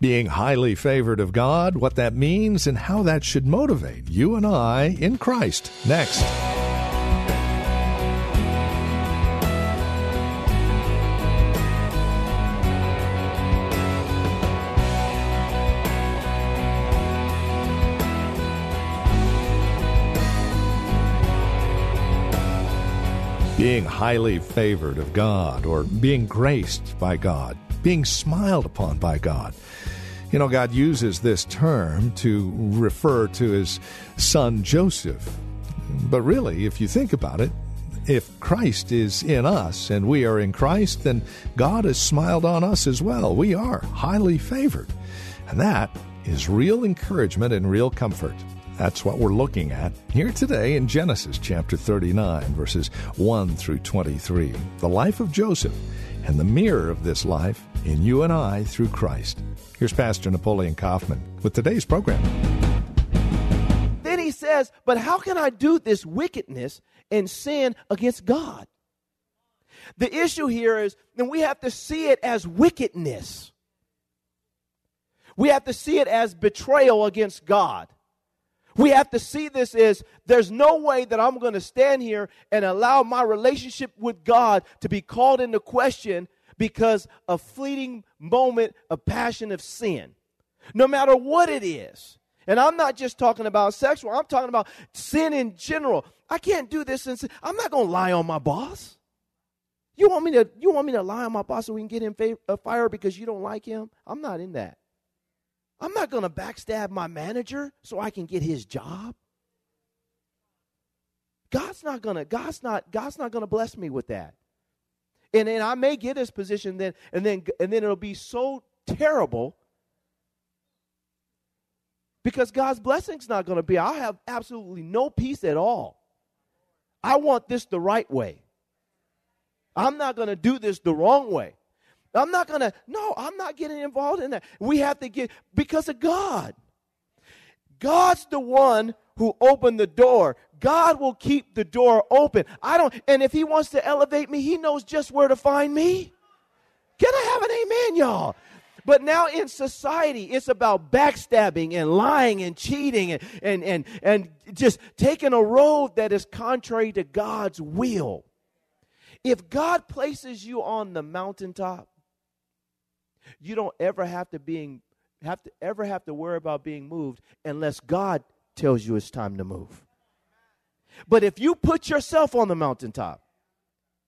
Being highly favored of God, what that means, and how that should motivate you and I in Christ. Next. Being highly favored of God, or being graced by God, being smiled upon by God. You know, God uses this term to refer to his son Joseph. But really, if you think about it, if Christ is in us and we are in Christ, then God has smiled on us as well. We are highly favored. And that is real encouragement and real comfort. That's what we're looking at here today in Genesis chapter 39, verses 1 through 23. The life of Joseph and the mirror of this life in you and I through Christ. Here's Pastor Napoleon Kaufman with today's program. Then he says, but how can I do this wickedness and sin against God? The issue here is, then we have to see it as wickedness. We have to see it as betrayal against God. We have to see this as there's no way that I'm going to stand here and allow my relationship with God to be called into question because of a fleeting moment of passion of sin, no matter what it is. And I'm not just talking about sexual. I'm talking about sin in general. I can't do this. I'm not going to lie on my boss. You want me to lie on my boss so we can get him fired because you don't like him? I'm not in that. I'm not going to backstab my manager so I can get his job. God's not going to bless me with that. And then I may get his position then, and then it'll be so terrible because God's blessing's not going to be. I have absolutely no peace at all. I want this the right way. I'm not going to do this the wrong way. I'm not getting involved in that. We have to get, because of God. God's the one who opened the door. God will keep the door open. And if he wants to elevate me, he knows just where to find me. Can I have an amen, y'all? But now in society, it's about backstabbing and lying and cheating and just taking a road that is contrary to God's will. If God places you on the mountaintop, you don't ever have to worry about being moved unless God tells you it's time to move. But if you put yourself on the mountaintop,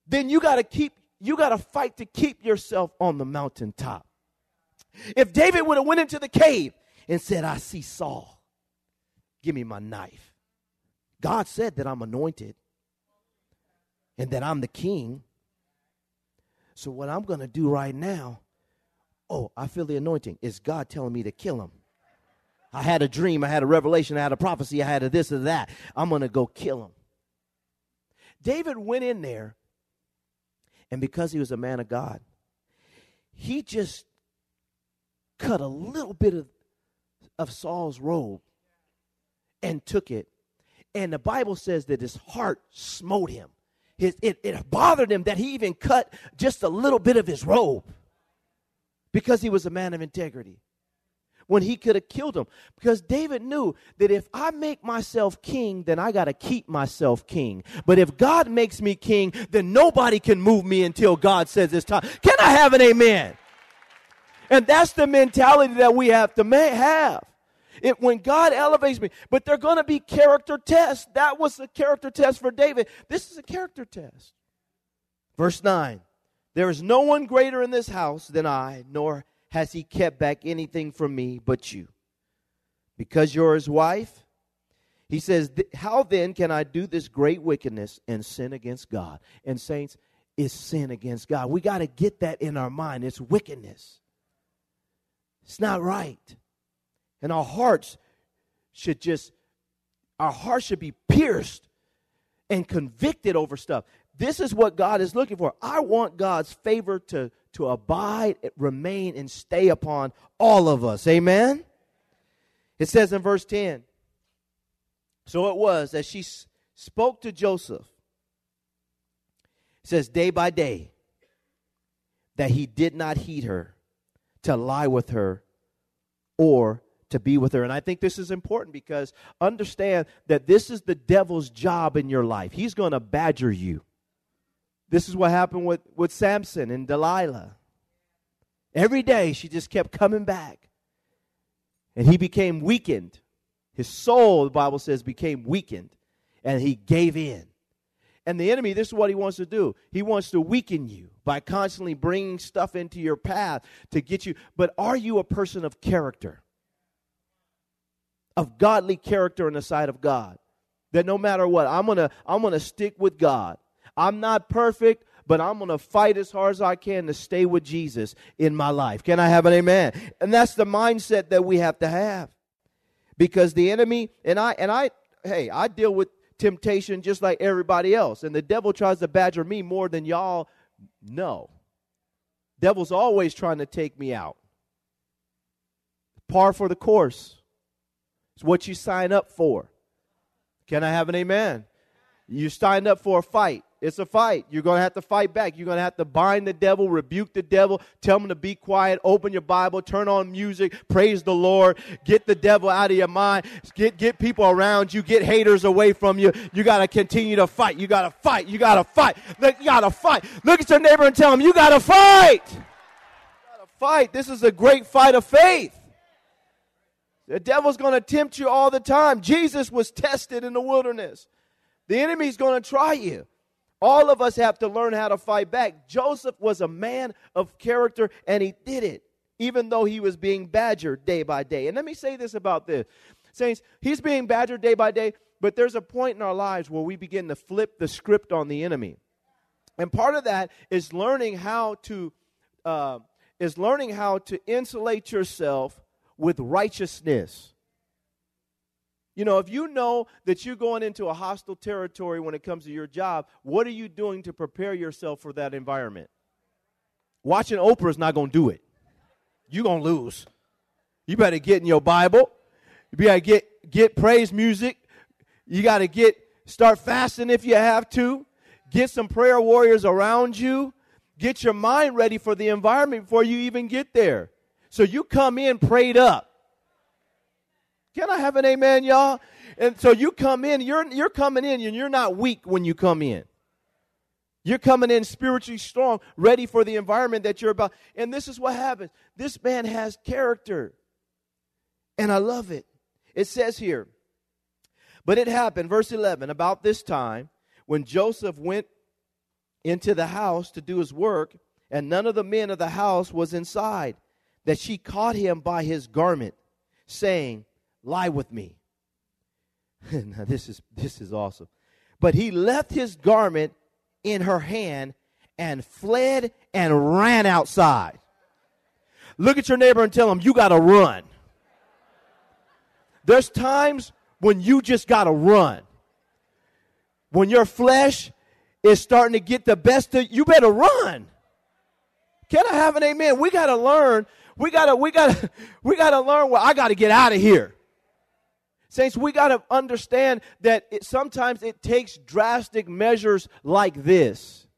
then you got to fight to keep yourself on the mountaintop. If David would have went into the cave and said, "I see Saul. Give me my knife." God said that I'm anointed and that I'm the king. So what I'm going to do right now, oh, I feel the anointing. It's God telling me to kill him. I had a dream. I had a revelation. I had a prophecy. I had a this or that. I'm going to go kill him. David went in there, and because he was a man of God, he just cut a little bit of Saul's robe and took it. And the Bible says that his heart smote him. It bothered him that he even cut just a little bit of his robe because he was a man of integrity when he could have killed him. Because David knew that if I make myself king, then I got to keep myself king. But if God makes me king, then nobody can move me until God says it's time. Can I have an amen? And that's the mentality that we have to have. When God elevates me, but they're going to be character tests. That was a character test for David. This is a character test. Verse 9, there is no one greater in this house than I, nor has he kept back anything from me but you. Because you're his wife, he says, how then can I do this great wickedness and sin against God? And saints, it's sin against God. We got to get that in our mind. It's wickedness. It's not right. And our hearts should just, our hearts should be pierced and convicted over stuff. This is what God is looking for. I want God's favor to abide, remain, and stay upon all of us. Amen? It says in verse 10, so it was that she spoke to Joseph, it says, day by day, that he did not heed her to lie with her or to be with her. And I think this is important because understand that this is the devil's job in your life. He's going to badger you. This is what happened with Samson and Delilah. Every day she just kept coming back. And he became weakened. His soul, the Bible says, became weakened. And he gave in. And the enemy, this is what he wants to do. He wants to weaken you by constantly bringing stuff into your path to get you. But are you a person of character? Of godly character in the sight of God? That no matter what, I'm gonna stick with God. I'm not perfect, but I'm going to fight as hard as I can to stay with Jesus in my life. Can I have an amen? And that's the mindset that we have to have. Because the enemy, I deal with temptation just like everybody else. And the devil tries to badger me more than y'all know. Devil's always trying to take me out. Par for the course. It's what you sign up for. Can I have an amen? You signed up for a fight. It's a fight. You're going to have to fight back. You're going to have to bind the devil, rebuke the devil, tell him to be quiet, open your Bible, turn on music, praise the Lord, get the devil out of your mind, get people around you, get haters away from you. You got to continue to fight. You got to fight. You got to fight. You got to fight. Look at your neighbor and tell him, you got to fight. You got to fight. This is a great fight of faith. The devil's going to tempt you all the time. Jesus was tested in the wilderness. The enemy's going to try you. All of us have to learn how to fight back. Joseph was a man of character, and he did it, even though he was being badgered day by day. And let me say this about this. Saints, he's being badgered day by day, but there's a point in our lives where we begin to flip the script on the enemy. And part of that is learning how to insulate yourself with righteousness. You know, if you know that you're going into a hostile territory when it comes to your job, what are you doing to prepare yourself for that environment? Watching Oprah is not going to do it. You're going to lose. You better get in your Bible. You better get praise music. You got to start fasting if you have to. Get some prayer warriors around you. Get your mind ready for the environment before you even get there. So you come in prayed up. Can I have an amen, y'all? And so you come in, you're coming in, and you're not weak when you come in. You're coming in spiritually strong, ready for the environment that you're about. And this is what happens. This man has character, and I love it. It says here, but it happened, verse 11, about this time, when Joseph went into the house to do his work, and none of the men of the house was inside, that she caught him by his garment, saying, lie with me. Now this is awesome. But he left his garment in her hand and fled and ran outside. Look at your neighbor and tell him, you got to run. There's times when you just got to run. When your flesh is starting to get the best of you, you better run. Can I have an amen? We got to learn. We got to learn. Well, I got to get out of here. Saints, we got to understand that sometimes it takes drastic measures like this.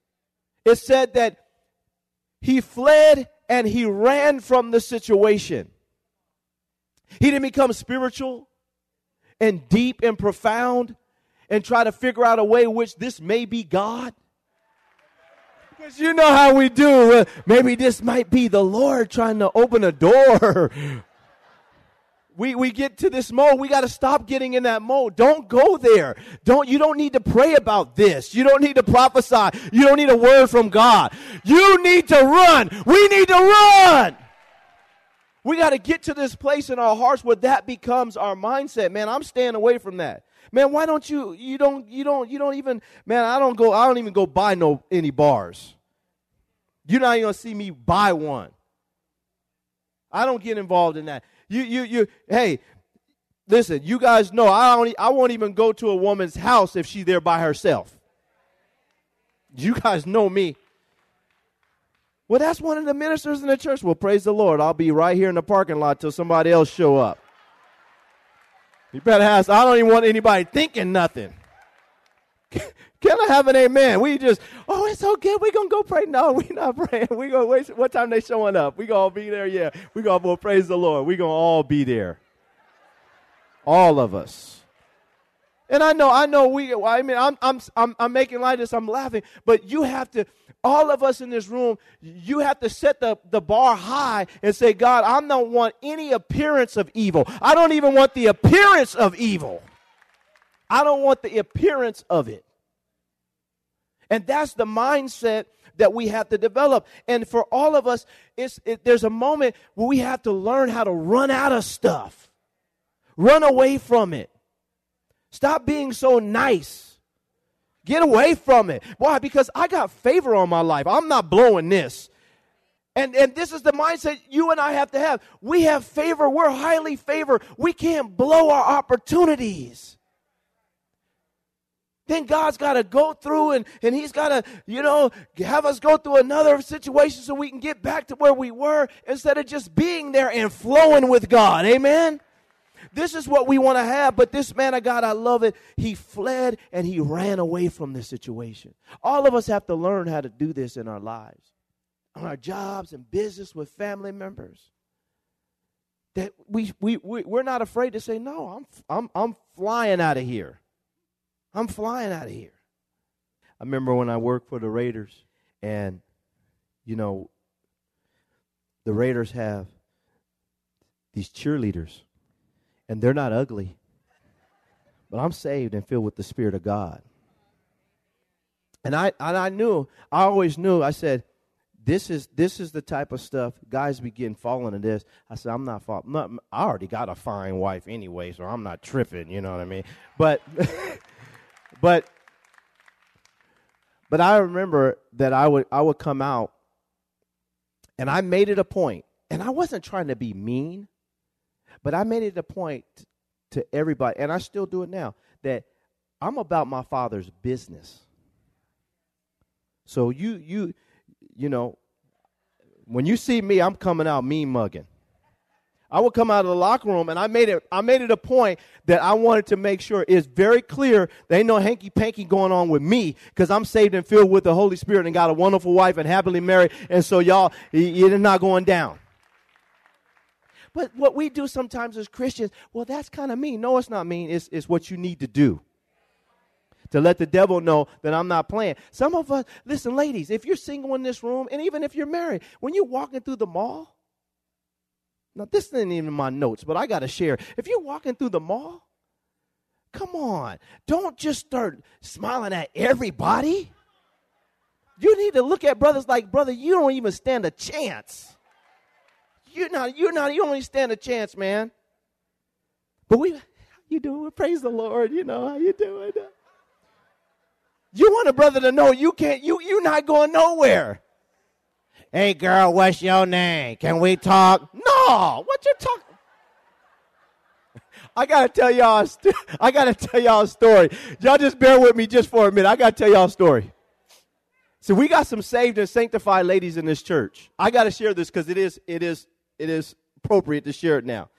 It said that he fled and he ran from the situation. He didn't become spiritual and deep and profound and try to figure out a way in which this may be God. Because you know how we do. Maybe this might be the Lord trying to open a door. We get to this mode. We got to stop getting in that mode. Don't go there. You don't need to pray about this. You don't need to prophesy. You don't need a word from God. You need to run. We need to run. We got to get to this place in our hearts where that becomes our mindset. Man, I'm staying away from that. Man, why don't I don't even go buy any bars. You're not even going to see me buy one. I don't get involved in that. Hey, listen, you guys know I won't even go to a woman's house if she's there by herself. You guys know me. Well, that's one of the ministers in the church. Well, praise the Lord. I'll be right here in the parking lot till somebody else show up. You better ask. I don't even want anybody thinking nothing. Can I have an amen? We just, oh, it's so good. We're going to go pray. No, we're not praying. We're going to wait. What time they showing up? We're going to be there. Yeah, we're going to praise the Lord. We're going to all be there. All of us. And I know I'm making light of this. I'm laughing. But you have to, all of us in this room, you have to set the bar high and say, God, I don't want any appearance of evil. I don't even want the appearance of evil. I don't want the appearance of it. And that's the mindset that we have to develop. And for all of us, there's a moment where we have to learn how to run out of stuff. Run away from it. Stop being so nice. Get away from it. Why? Because I got favor on my life. I'm not blowing this. And this is the mindset you and I have to have. We have favor. We're highly favored. We can't blow our opportunities. Then God's got to go through and he's got to, have us go through another situation so we can get back to where we were instead of just being there and flowing with God. Amen? This is what we want to have, but this man of God, I love it. He fled and he ran away from this situation. All of us have to learn how to do this in our lives, on our jobs and business with family members. That we're not afraid to say, no, I'm flying out of here. I'm flying out of here. I remember when I worked for the Raiders, and, the Raiders have these cheerleaders. And they're not ugly. But I'm saved and filled with the Spirit of God. And I always knew, I said, this is the type of stuff guys be getting falling into this. I said, I'm not falling. I already got a fine wife anyway, so I'm not tripping, you know what I mean? But but I remember that I would come out and I made it a point. And I wasn't trying to be mean. But I made it a point to everybody, and I still do it now, that I'm about my Father's business. So when you see me, I'm coming out mean mugging. I would come out of the locker room, and I made it a point that I wanted to make sure it's very clear there ain't no hanky-panky going on with me because I'm saved and filled with the Holy Spirit and got a wonderful wife and happily married, and so y'all, it's not going down. But what we do sometimes as Christians, well, that's kind of mean. No, it's not mean. It's what you need to do to let the devil know that I'm not playing. Some of us, listen, ladies, if you're single in this room, and even if you're married, when you're walking through the mall, now this isn't even in my notes, but I got to share. If you're walking through the mall, come on, don't just start smiling at everybody. You need to look at brothers like, brother, you don't even stand a chance. You don't even stand a chance, man. But how you doing? Praise the Lord. How you doing? You want a brother to know you can't, you're not going nowhere. Hey, girl, what's your name? Can we talk? No, what you talking? I got to tell y'all a story. Y'all just bear with me just for a minute. I got to tell y'all a story. So we got some saved and sanctified ladies in this church. I got to share this because it is appropriate to share it now.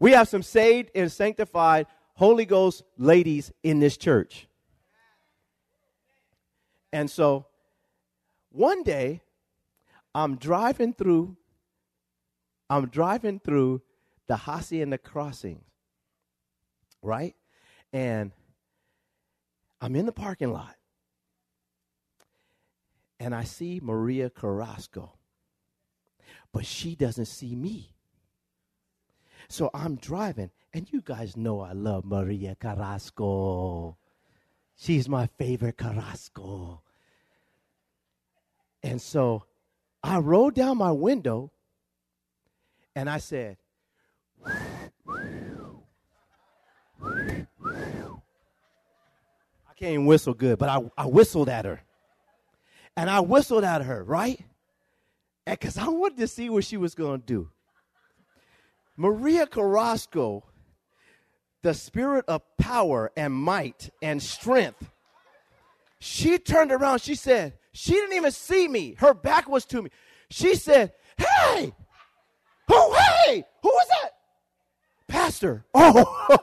We have some saved and sanctified Holy Ghost ladies in this church. And so one day I'm driving through the Hacienda Crossing, right? And I'm in the parking lot. And I see Maria Carrasco, but she doesn't see me. So I'm driving, and you guys know I love Maria Carrasco. She's my favorite Carrasco. And so I rolled down my window, and I said, I can't even whistle good, but I whistled at her. And I whistled at her, right? Because I wanted to see what she was going to do. Maria Carrasco, the spirit of power and might and strength, she turned around. She said, she didn't even see me. Her back was to me. She said, hey, hey, who was that? Pastor. Oh.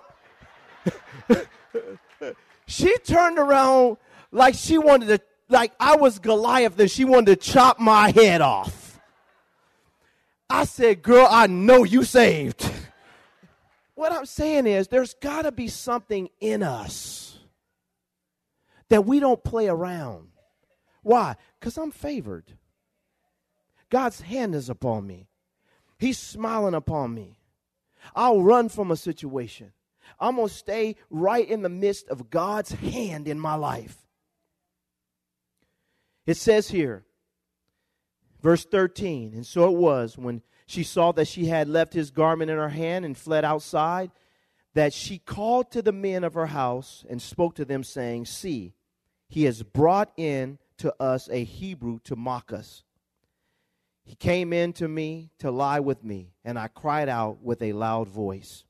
She turned around like she wanted to, like I was Goliath, that she wanted to chop my head off. I said, girl, I know you saved. What I'm saying is there's got to be something in us that we don't play around. Why? Because I'm favored. God's hand is upon me. He's smiling upon me. I'll run from a situation. I'm going to stay right in the midst of God's hand in my life. It says here, verse 13, and so it was when she saw that she had left his garment in her hand and fled outside, that she called to the men of her house and spoke to them, saying, see, he has brought in to us a Hebrew to mock us. He came in to me to lie with me, and I cried out with a loud voice.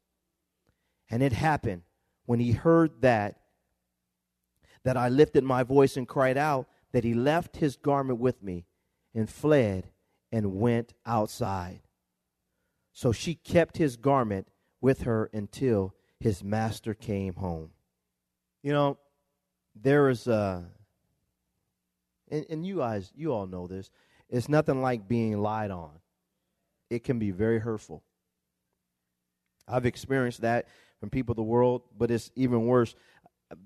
And it happened when he heard that I lifted my voice and cried out, that he left his garment with me and fled and went outside. So she kept his garment with her until his master came home. You know, there is and you guys, you all know this. It's nothing like being lied on. It can be very hurtful. I've experienced that from people of the world, but it's even worse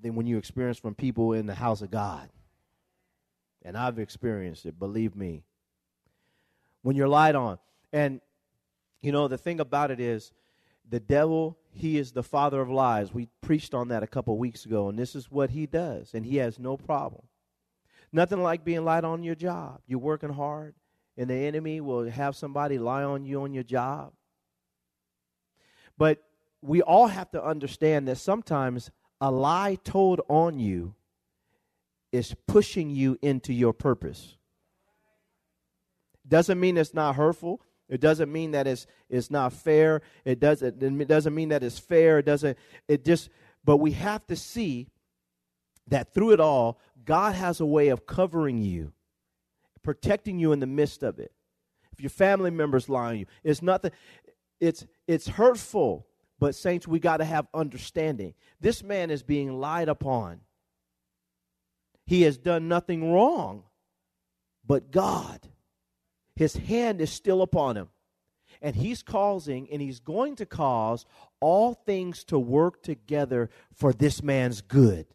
than when you experience from people in the house of God. And I've experienced it, believe me. When you're lied on. And, you know, the thing about it is the devil, he is the father of lies. We preached on that a couple weeks ago, and this is what he does, and he has no problem. Nothing like being lied on your job. You're working hard, and the enemy will have somebody lie on you on your job. But we all have to understand that sometimes a lie told on you is pushing you into your purpose. Doesn't mean it's not hurtful. It doesn't mean that it's not fair. It doesn't mean that it's fair. But we have to see that through it all, God has a way of covering you, protecting you in the midst of it. If your family members lie on you, it's nothing. It's hurtful, but saints, we got to have understanding. This man is being lied upon. He has done nothing wrong, but God, his hand is still upon him, and he's causing, and he's going to cause all things to work together for this man's good,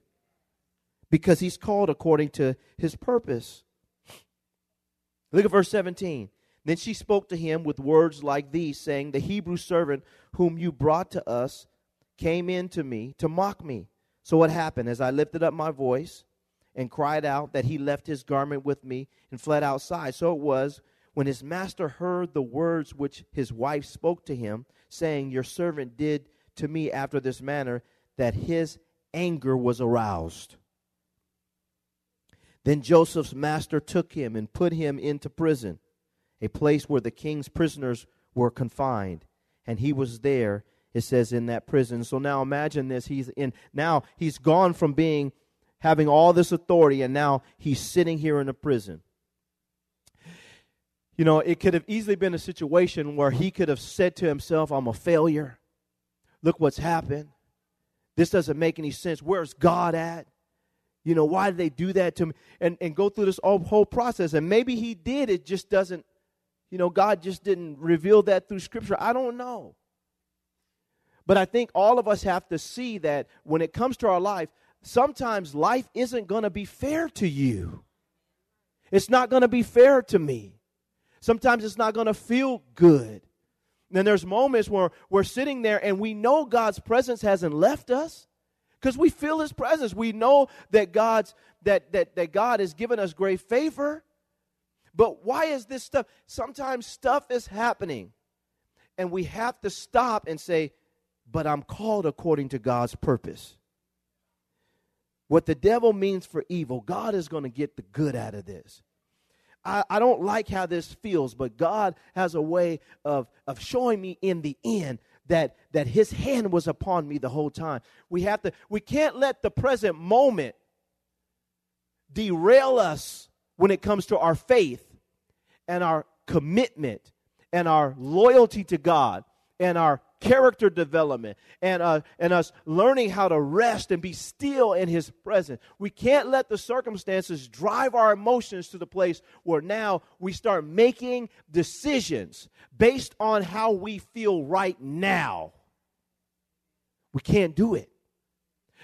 because he's called according to his purpose. Look at verse 17. Then she spoke to him with words like these, saying, the Hebrew servant whom you brought to us came in to me to mock me. So what happened? As I lifted up my voice and cried out, that he left his garment with me and fled outside. So it was when his master heard the words which his wife spoke to him, saying, your servant did to me after this manner, that his anger was aroused. Then Joseph's master took him and put him into prison, a place where the king's prisoners were confined. And he was there, it says, in that prison. So now imagine this. He's gone from having all this authority, and now he's sitting here in a prison. You know, it could have easily been a situation where he could have said to himself, I'm a failure. Look what's happened. This doesn't make any sense. Where's God at? You know, why did they do that to me? And go through this whole process. And maybe he did. It just doesn't, you know, God just didn't reveal that through Scripture. I don't know. But I think all of us have to see that when it comes to our life, sometimes life isn't going to be fair to you. It's not going to be fair to me. Sometimes it's not going to feel good. And then there's moments where we're sitting there and we know God's presence hasn't left us, because we feel his presence. We know that God has given us great favor. But why is this stuff? Sometimes stuff is happening, and we have to stop and say, but I'm called according to God's purpose. What the devil means for evil, God is going to get the good out of this. I don't like how this feels, but God has a way of showing me in the end that his hand was upon me the whole time. We can't let the present moment derail us when it comes to our faith and our commitment and our loyalty to God and our character development and us learning how to rest and be still in his presence. We can't let the circumstances drive our emotions to the place where now we start making decisions based on how we feel right now. We can't do it,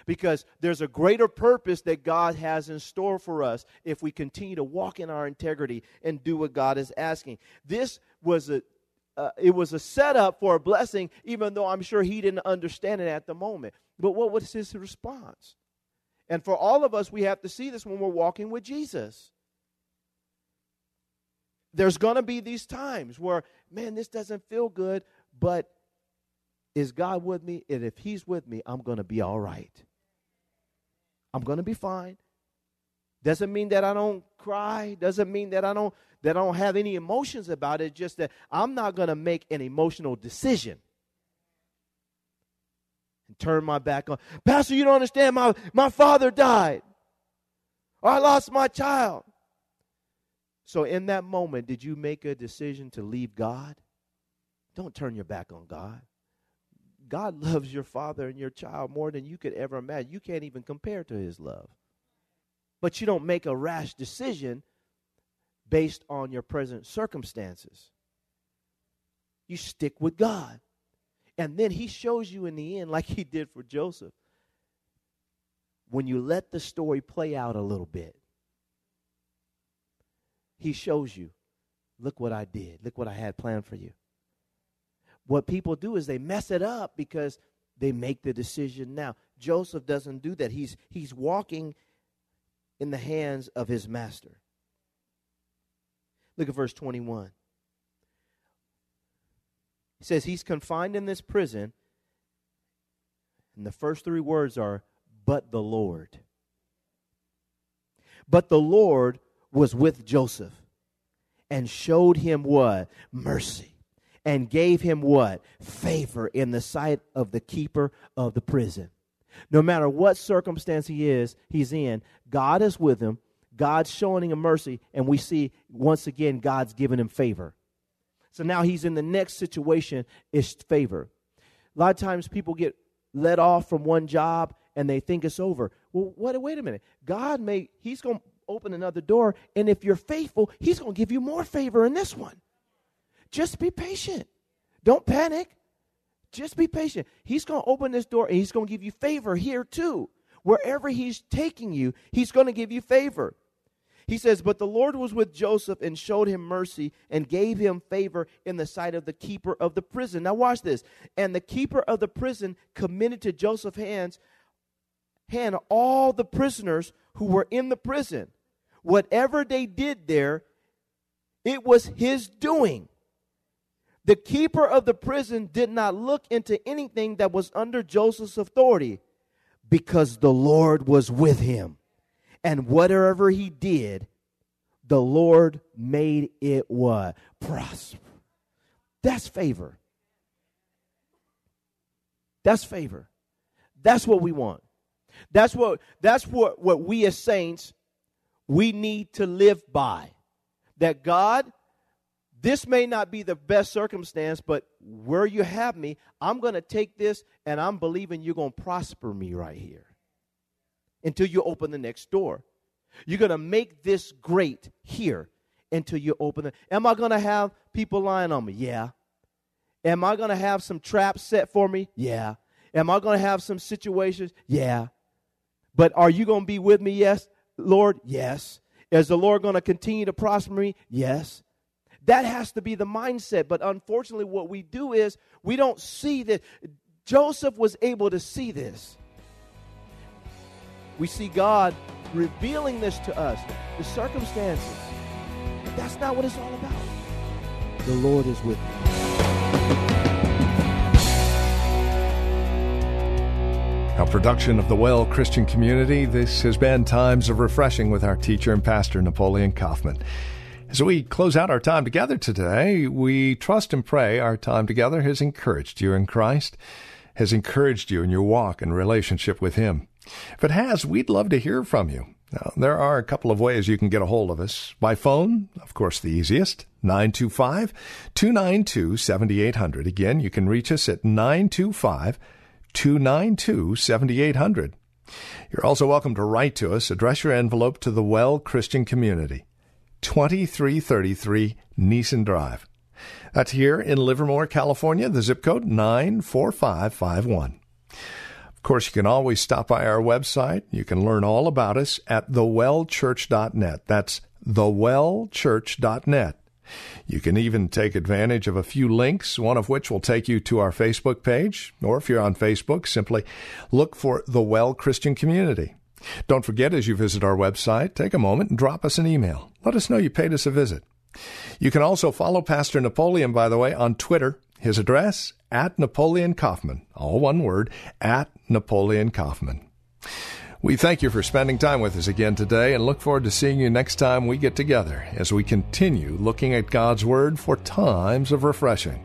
because there's a greater purpose that God has in store for us if we continue to walk in our integrity and do what God is asking. This was a setup for a blessing, even though I'm sure he didn't understand it at the moment. But what was his response? And for all of us, we have to see this when we're walking with Jesus. There's going to be these times where, man, this doesn't feel good, but is God with me? And if he's with me, I'm going to be all right. I'm going to be fine. Doesn't mean that I don't cry. Doesn't mean that I don't have any emotions about it. Just that I'm not going to make an emotional decision and turn my back on. Pastor, you don't understand. My father died. Or I lost my child. So in that moment, did you make a decision to leave God? Don't turn your back on God. God loves your father and your child more than you could ever imagine. You can't even compare to his love. But you don't make a rash decision based on your present circumstances. You stick with God. And then he shows you in the end, like he did for Joseph, when you let the story play out a little bit, he shows you, look what I did. Look what I had planned for you. What people do is they mess it up because they make the decision now. Joseph doesn't do that. He's walking in the hands of his master. Look at verse 21. He says he's confined in this prison, and the first three words are, but the Lord. But the Lord was with Joseph and showed him what? Mercy. And gave him what? Favor in the sight of the keeper of the prison. No matter what circumstance he's in, God is with him. God's showing him mercy. And we see, once again, God's giving him favor. So now he's in the next situation, is favor. A lot of times people get let off from one job and they think it's over. Well, wait a minute. He's going to open another door. And if you're faithful, he's going to give you more favor in this one. Just be patient. Don't panic. Just be patient. He's going to open this door and he's going to give you favor here too. Wherever he's taking you, he's going to give you favor. He says, but the Lord was with Joseph and showed him mercy and gave him favor in the sight of the keeper of the prison. Now watch this. And the keeper of the prison committed to Joseph's hand all the prisoners who were in the prison. Whatever they did there, it was his doing. The keeper of the prison did not look into anything that was under Joseph's authority, because the Lord was with him. And whatever he did, the Lord made it what? Prosper. That's favor. That's favor. That's what we want. That's what we as saints, we need to live by. That God, this may not be the best circumstance, but where you have me, I'm going to take this, and I'm believing you're going to prosper me right here until you open the next door. You're going to make this great here until you open it. Am I going to have people lying on me? Yeah. Am I going to have some traps set for me? Yeah. Am I going to have some situations? Yeah. But are you going to be with me? Yes. Lord? Yes. Is the Lord going to continue to prosper me? Yes. That has to be the mindset. But unfortunately, what we do is we don't see that. Joseph was able to see this. We see God revealing this to us, the circumstances. But that's not what it's all about. The Lord is with you. A production of the Well Christian Community. This has been Times of Refreshing with our teacher and pastor, Napoleon Kaufman. As we close out our time together today, we trust and pray our time together has encouraged you in Christ, has encouraged you in your walk and relationship with Him. If it has, we'd love to hear from you. Now, there are a couple of ways you can get a hold of us. By phone, of course, the easiest, 925-292-7800. Again, you can reach us at 925-292-7800. You're also welcome to write to us. Address your envelope to The Well Christian Community, 2333 Neeson Drive. That's here in Livermore, California, the zip code 94551. Of course, you can always stop by our website. You can learn all about us at thewellchurch.net. That's thewellchurch.net. You can even take advantage of a few links, one of which will take you to our Facebook page, or if you're on Facebook, simply look for The Well Christian Community. Don't forget, as you visit our website, take a moment and drop us an email. Let us know you paid us a visit. You can also follow Pastor Napoleon, by the way, on Twitter. His address, at Napoleon Kaufman, all one word, at Napoleon Kaufman. We thank you for spending time with us again today and look forward to seeing you next time we get together as we continue looking at God's Word for times of refreshing.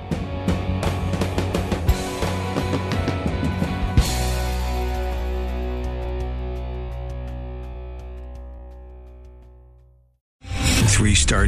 Three-star